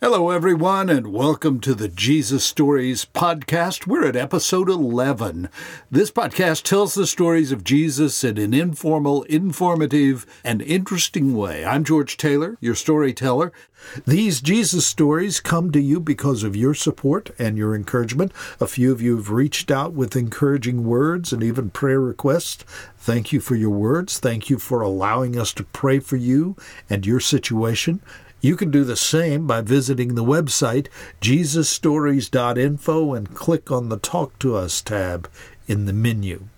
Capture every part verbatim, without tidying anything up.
Hello, everyone, and welcome to the Jesus Stories podcast. We're at episode eleven. This podcast tells the stories of Jesus in an informal, informative, and interesting way. I'm George Taylor, your storyteller. These Jesus Stories come to you because of your support and your encouragement. A few of you have reached out with encouraging words and even prayer requests. Thank you for your words. Thank you for allowing us to pray for you and your situation. You can do the same by visiting the website Jesus Stories dot info and click on the Talk to Us tab in the menu.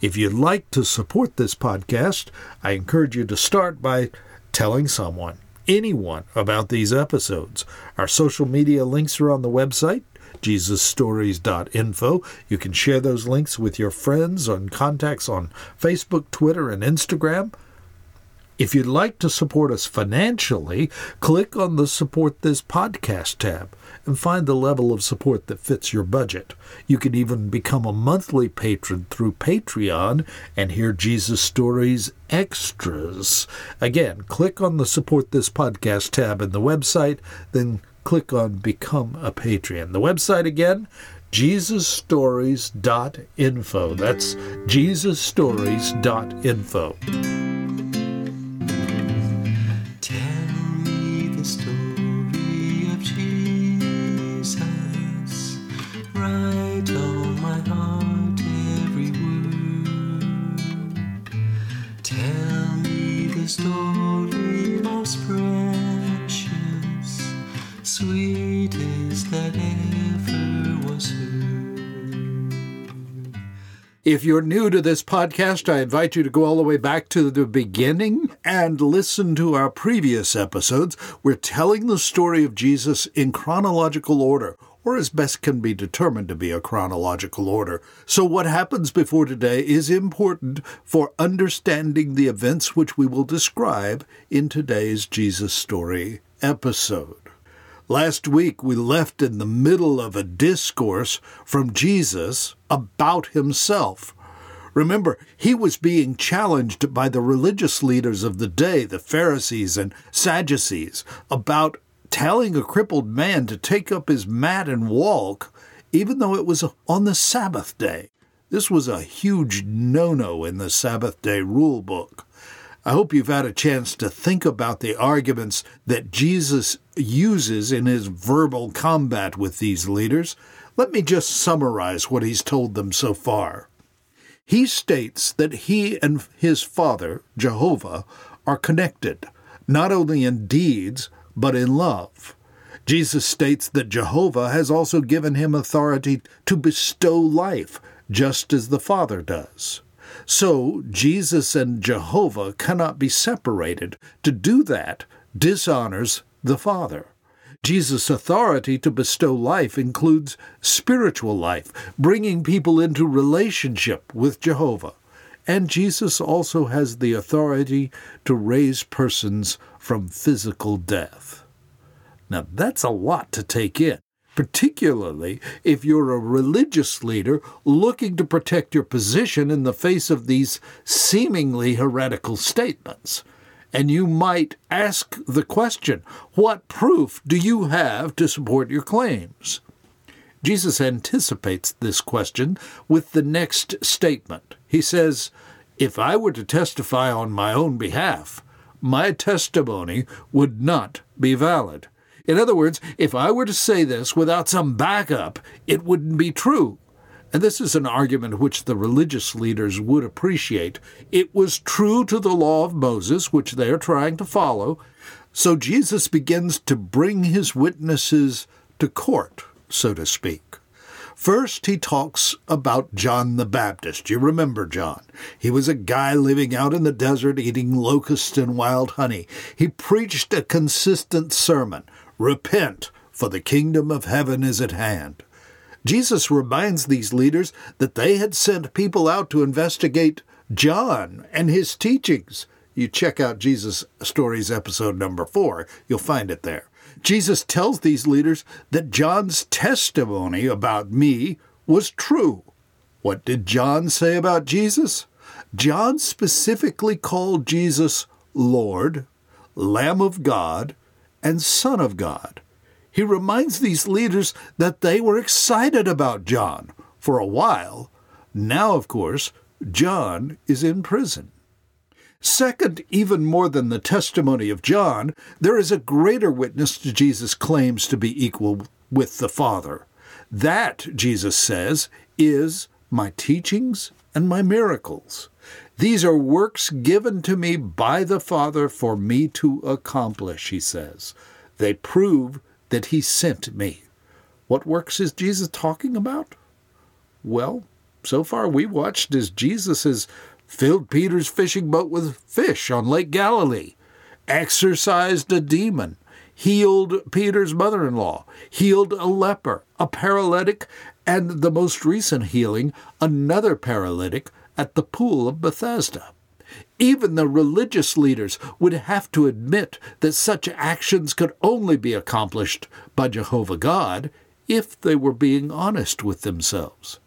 If you'd like to support this podcast, I encourage you to start by telling someone, anyone, about these episodes. Our social media links are on the website, Jesus Stories dot info. You can share those links with your friends and contacts on Facebook, Twitter, and Instagram. If you'd like to support us financially, click on the Support This Podcast tab and find the level of support that fits your budget. You can even become a monthly patron through Patreon and hear Jesus Stories extras. Again, click on the Support This Podcast tab in the website, then click on Become a Patreon. The website again, Jesus Stories dot info. That's Jesus Stories dot info. If you're new to this podcast, I invite you to go all the way back to the beginning and listen to our previous episodes. We're telling the story of Jesus in chronological order, or as best can be determined to be a chronological order. So what happens before today is important for understanding the events which we will describe in today's Jesus Story episode. Last week, we left in the middle of a discourse from Jesus about himself. Remember, he was being challenged by the religious leaders of the day, the Pharisees and Sadducees, about telling a crippled man to take up his mat and walk, even though it was on the Sabbath day. This was a huge no-no in the Sabbath day rule book. I hope you've had a chance to think about the arguments that Jesus uses in his verbal combat with these leaders. Let me just summarize what he's told them so far. He states that he and his Father, Jehovah, are connected, not only in deeds, but in love. Jesus states that Jehovah has also given him authority to bestow life, just as the Father does. So, Jesus and Jehovah cannot be separated. To do that dishonors the Father. Jesus' authority to bestow life includes spiritual life, bringing people into relationship with Jehovah. And Jesus also has the authority to raise persons from physical death. Now, that's a lot to take in, particularly if you're a religious leader looking to protect your position in the face of these seemingly heretical statements. And you might ask the question, what proof do you have to support your claims? Jesus anticipates this question with the next statement. He says, if I were to testify on my own behalf, my testimony would not be valid. In other words, if I were to say this without some backup, it wouldn't be true. And this is an argument which the religious leaders would appreciate. It was true to the law of Moses, which they are trying to follow. So Jesus begins to bring his witnesses to court, so to speak. First, he talks about John the Baptist. You remember John. He was a guy living out in the desert, eating locusts and wild honey. He preached a consistent sermon, Repent, for the kingdom of heaven is at hand. Jesus reminds these leaders that they had sent people out to investigate John and his teachings. You check out Jesus Stories episode number four. You'll find it there. Jesus tells these leaders that John's testimony about me was true. What did John say about Jesus? John specifically called Jesus Lord, Lamb of God, and Son of God. He reminds these leaders that they were excited about John for a while. Now, of course, John is in prison. Second, even more than the testimony of John, there is a greater witness to Jesus' claims to be equal with the Father. That, Jesus says, is my teachings and my miracles. These are works given to me by the Father for me to accomplish, he says. They prove that he sent me. What works is Jesus talking about? Well, so far we watched as Jesus has filled Peter's fishing boat with fish on Lake Galilee, exorcised a demon, healed Peter's mother-in-law, healed a leper, a paralytic, and the most recent healing, another paralytic at the pool of Bethesda. Even the religious leaders would have to admit that such actions could only be accomplished by Jehovah God if they were being honest with themselves.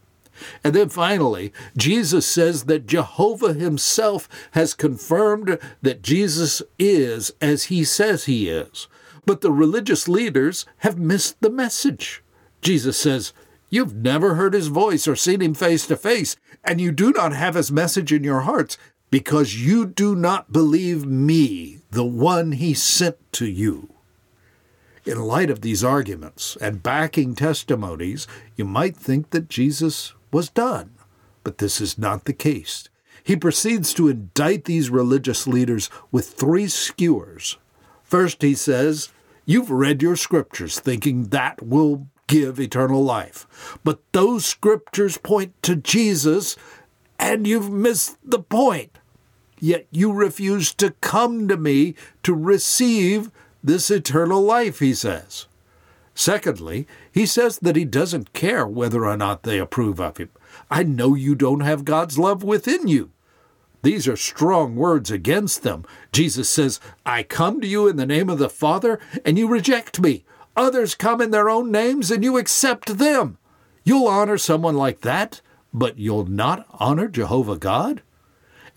And then finally, Jesus says that Jehovah himself has confirmed that Jesus is as he says he is. But the religious leaders have missed the message. Jesus says, "You've never heard his voice or seen him face to face, and you do not have his message in your hearts, because you do not believe me, the one he sent to you." In light of these arguments and backing testimonies, you might think that Jesus was done, but this is not the case. He proceeds to indict these religious leaders with three skewers. First, he says, "You've read your scriptures thinking that will give eternal life, but those scriptures point to Jesus, and you've missed the point. Yet you refuse to come to me to receive this eternal life," he says. Secondly, he says that he doesn't care whether or not they approve of him. "I know you don't have God's love within you." These are strong words against them. Jesus says, "I come to you in the name of the Father, and you reject me. Others come in their own names, and you accept them. You'll honor someone like that, but you'll not honor Jehovah God?"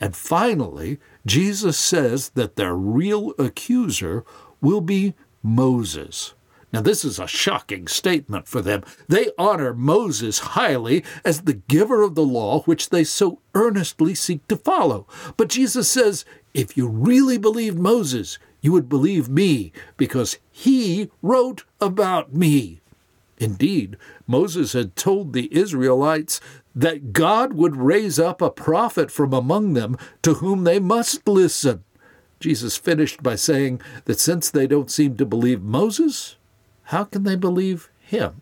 And finally, Jesus says that their real accuser will be Moses. Now, this is a shocking statement for them. They honor Moses highly as the giver of the law, which they so earnestly seek to follow. But Jesus says, if you really believed Moses, you would believe me, because he wrote about me. Indeed, Moses had told the Israelites that God would raise up a prophet from among them to whom they must listen. Jesus finished by saying that since they don't seem to believe Moses, how can they believe him?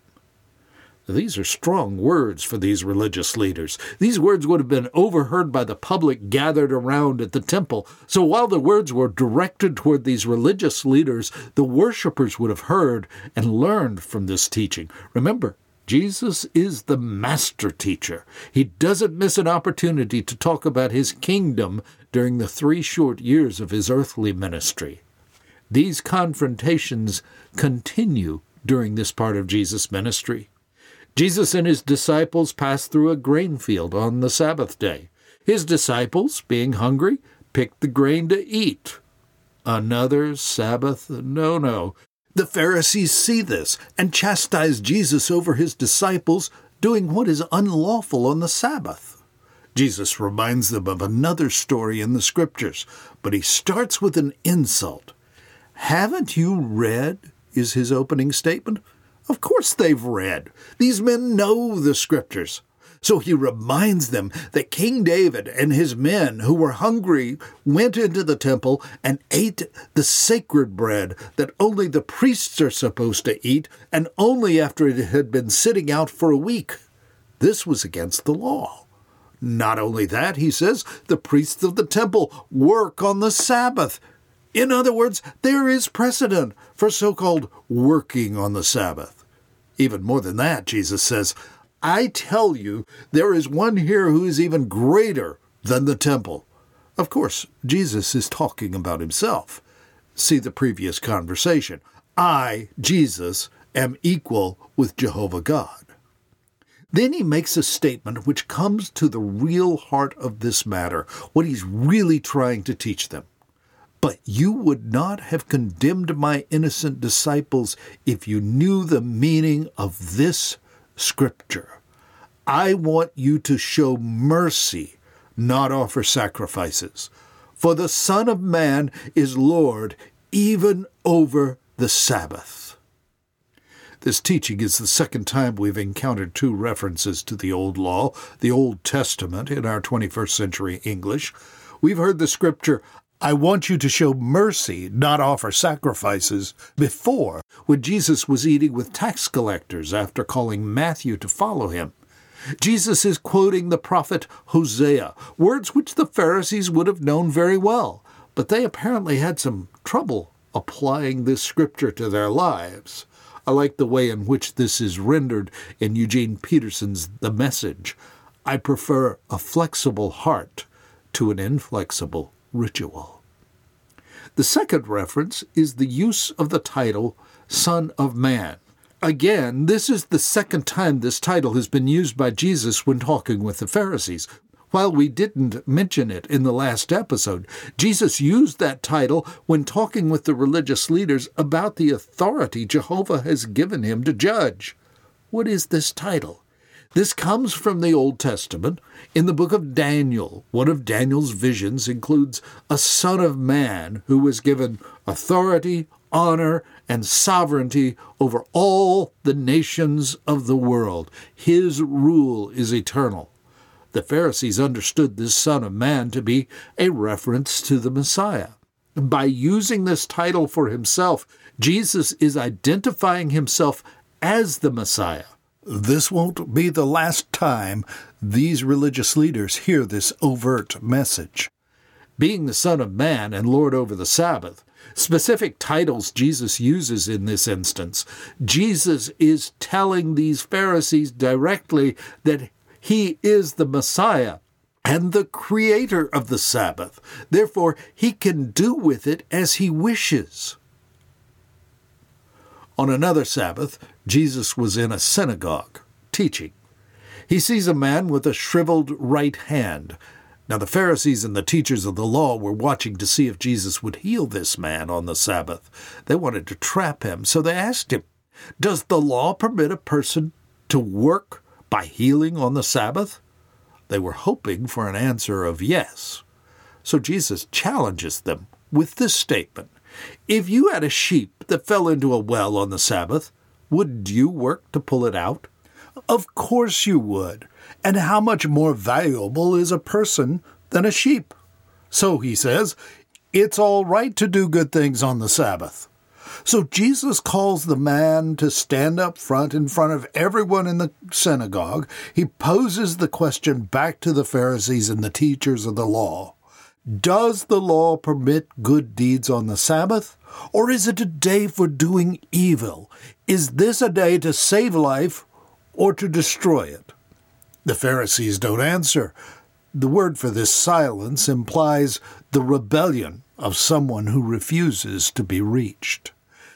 These are strong words for these religious leaders. These words would have been overheard by the public gathered around at the temple. So while the words were directed toward these religious leaders, the worshipers would have heard and learned from this teaching. Remember, Jesus is the master teacher. He doesn't miss an opportunity to talk about his kingdom during the three short years of his earthly ministry. These confrontations continue during this part of Jesus' ministry. Jesus and his disciples passed through a grain field on the Sabbath day. His disciples, being hungry, picked the grain to eat. Another Sabbath no-no. The Pharisees see this and chastise Jesus over his disciples doing what is unlawful on the Sabbath. Jesus reminds them of another story in the Scriptures, but he starts with an insult. "Haven't you read?" is his opening statement. Of course they've read. These men know the Scriptures. So he reminds them that King David and his men who were hungry went into the temple and ate the sacred bread that only the priests are supposed to eat, and only after it had been sitting out for a week. This was against the law. Not only that, he says, the priests of the temple work on the Sabbath, In other words, there is precedent for so-called working on the Sabbath. Even more than that, Jesus says, I tell you, there is one here who is even greater than the temple. Of course, Jesus is talking about himself. See the previous conversation. I, Jesus, am equal with Jehovah God. Then he makes a statement which comes to the real heart of this matter, what he's really trying to teach them. But you would not have condemned my innocent disciples if you knew the meaning of this scripture. I want you to show mercy, not offer sacrifices. For the Son of Man is Lord even over the Sabbath. This teaching is the second time we've encountered two references to the Old Law, the Old Testament, in our twenty-first century English. We've heard the scripture, I want you to show mercy, not offer sacrifices, before, when Jesus was eating with tax collectors after calling Matthew to follow him. Jesus is quoting the prophet Hosea, words which the Pharisees would have known very well, but they apparently had some trouble applying this scripture to their lives. I like the way in which this is rendered in Eugene Peterson's The Message. I prefer a flexible heart to an inflexible ritual. The second reference is the use of the title Son of Man. Again, this is the second time this title has been used by Jesus when talking with the Pharisees. While we didn't mention it in the last episode, Jesus used that title when talking with the religious leaders about the authority Jehovah has given him to judge. What is this title? This comes from the Old Testament. In the book of Daniel, one of Daniel's visions includes a son of man who was given authority, honor, and sovereignty over all the nations of the world. His rule is eternal. The Pharisees understood this Son of Man to be a reference to the Messiah. By using this title for himself, Jesus is identifying himself as the Messiah. This won't be the last time these religious leaders hear this overt message. Being the Son of Man and Lord over the Sabbath, specific titles Jesus uses in this instance, Jesus is telling these Pharisees directly that he is the Messiah and the creator of the Sabbath. Therefore, he can do with it as he wishes. On another Sabbath, Jesus was in a synagogue, teaching. He sees a man with a shriveled right hand. Now, the Pharisees and the teachers of the law were watching to see if Jesus would heal this man on the Sabbath. They wanted to trap him, so they asked him, does the law permit a person to work by healing on the Sabbath? They were hoping for an answer of yes. So Jesus challenges them with this statement. If you had a sheep that fell into a well on the Sabbath, would you work to pull it out? Of course you would. And how much more valuable is a person than a sheep? So he says, it's all right to do good things on the Sabbath. So Jesus calls the man to stand up front in front of everyone in the synagogue. He poses the question back to the Pharisees and the teachers of the law. Does the law permit good deeds on the Sabbath? Or is it a day for doing evil? Is this a day to save life or to destroy it? The Pharisees don't answer. The word for this silence implies the rebellion of someone who refuses to be reached.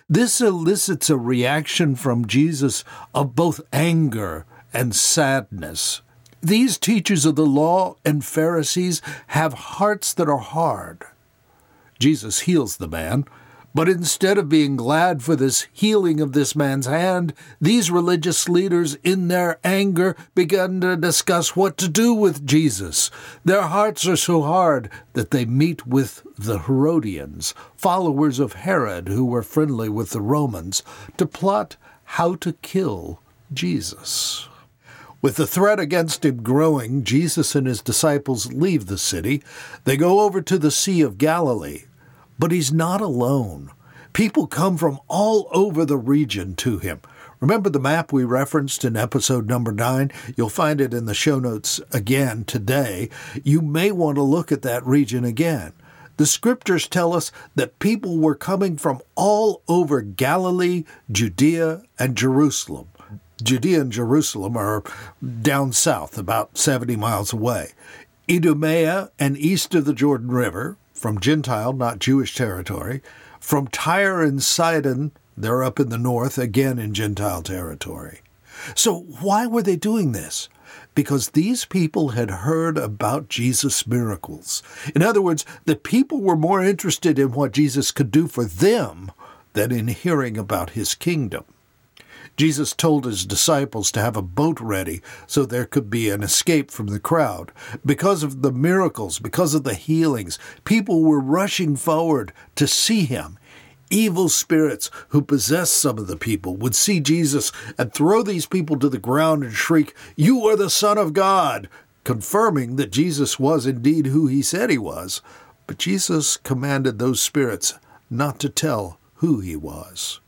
This elicits a reaction from Jesus of both anger and sadness. These teachers of the law and Pharisees have hearts that are hard. Jesus heals the man, but instead of being glad for this healing of this man's hand, these religious leaders in their anger began to discuss what to do with Jesus. Their hearts are so hard that they meet with the Herodians, followers of Herod who were friendly with the Romans, to plot how to kill Jesus. With the threat against him growing, Jesus and his disciples leave the city. They go over to the Sea of Galilee. But he's not alone. People come from all over the region to him. Remember the map we referenced in episode number nine? You'll find it in the show notes again today. You may want to look at that region again. The scriptures tell us that people were coming from all over Galilee, Judea, and Jerusalem. Judea and Jerusalem are down south, about seventy miles away. Idumea and east of the Jordan River, from Gentile, not Jewish territory. From Tyre and Sidon, they're up in the north, again in Gentile territory. So why were they doing this? Because these people had heard about Jesus' miracles. In other words, the people were more interested in what Jesus could do for them than in hearing about his kingdom. Jesus told his disciples to have a boat ready so there could be an escape from the crowd. Because of the miracles, because of the healings, people were rushing forward to see him. Evil spirits who possessed some of the people would see Jesus and throw these people to the ground and shriek, "You are the Son of God," confirming that Jesus was indeed who he said he was. But Jesus commanded those spirits not to tell who he was.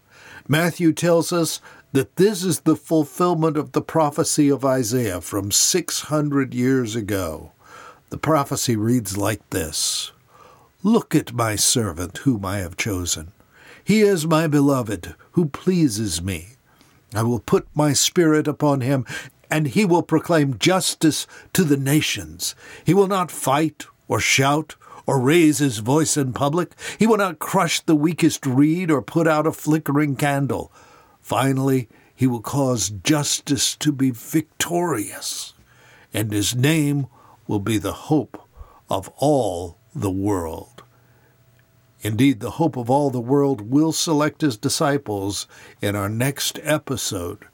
Matthew tells us that this is the fulfillment of the prophecy of Isaiah from six hundred years ago. The prophecy reads like this, "Look at my servant whom I have chosen. He is my beloved, who pleases me. I will put my spirit upon him, and he will proclaim justice to the nations. He will not fight or shout or raise his voice in public. He will not crush the weakest reed or put out a flickering candle. Finally, he will cause justice to be victorious, and his name will be the hope of all the world." Indeed, the hope of all the world will select his disciples in our next episode.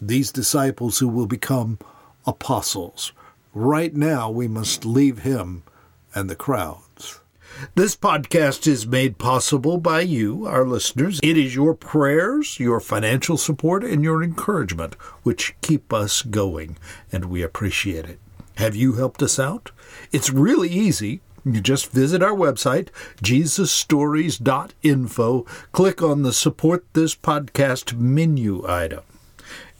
These disciples who will become apostles. Right now, we must leave him and the crowds. This podcast is made possible by you, our listeners. It is your prayers, your financial support, and your encouragement which keep us going, and we appreciate it. Have you helped us out? It's really easy. You just visit our website, Jesus Stories dot info, click on the Support This Podcast menu item,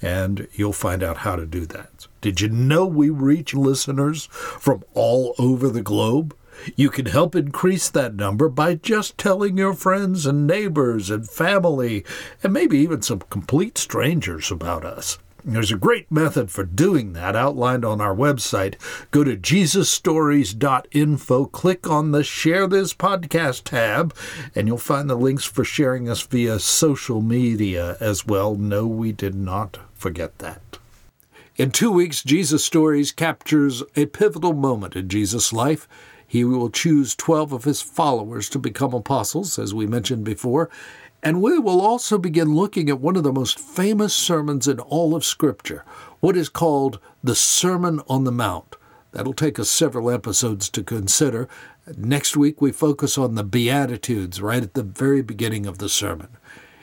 and you'll find out how to do that. Did you know we reach listeners from all over the globe? You can help increase that number by just telling your friends and neighbors and family, and maybe even some complete strangers about us. There's a great method for doing that outlined on our website. Go to Jesus Stories dot info, click on the Share This Podcast tab, and you'll find the links for sharing us via social media as well. No, we did not forget that. In two weeks, Jesus Stories captures a pivotal moment in Jesus' life. He will choose twelve of his followers to become apostles, as we mentioned before. And we will also begin looking at one of the most famous sermons in all of Scripture, what is called the Sermon on the Mount. That'll take us several episodes to consider. Next week, we focus on the Beatitudes right at the very beginning of the sermon.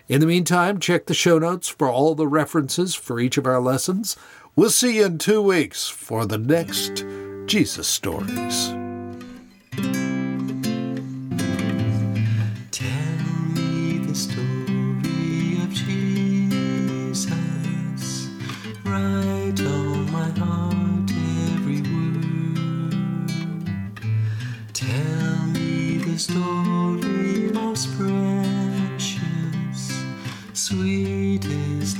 In the meantime, check the show notes for all the references for each of our lessons. We'll see you in two weeks for the next Jesus Stories. Story most precious, sweetest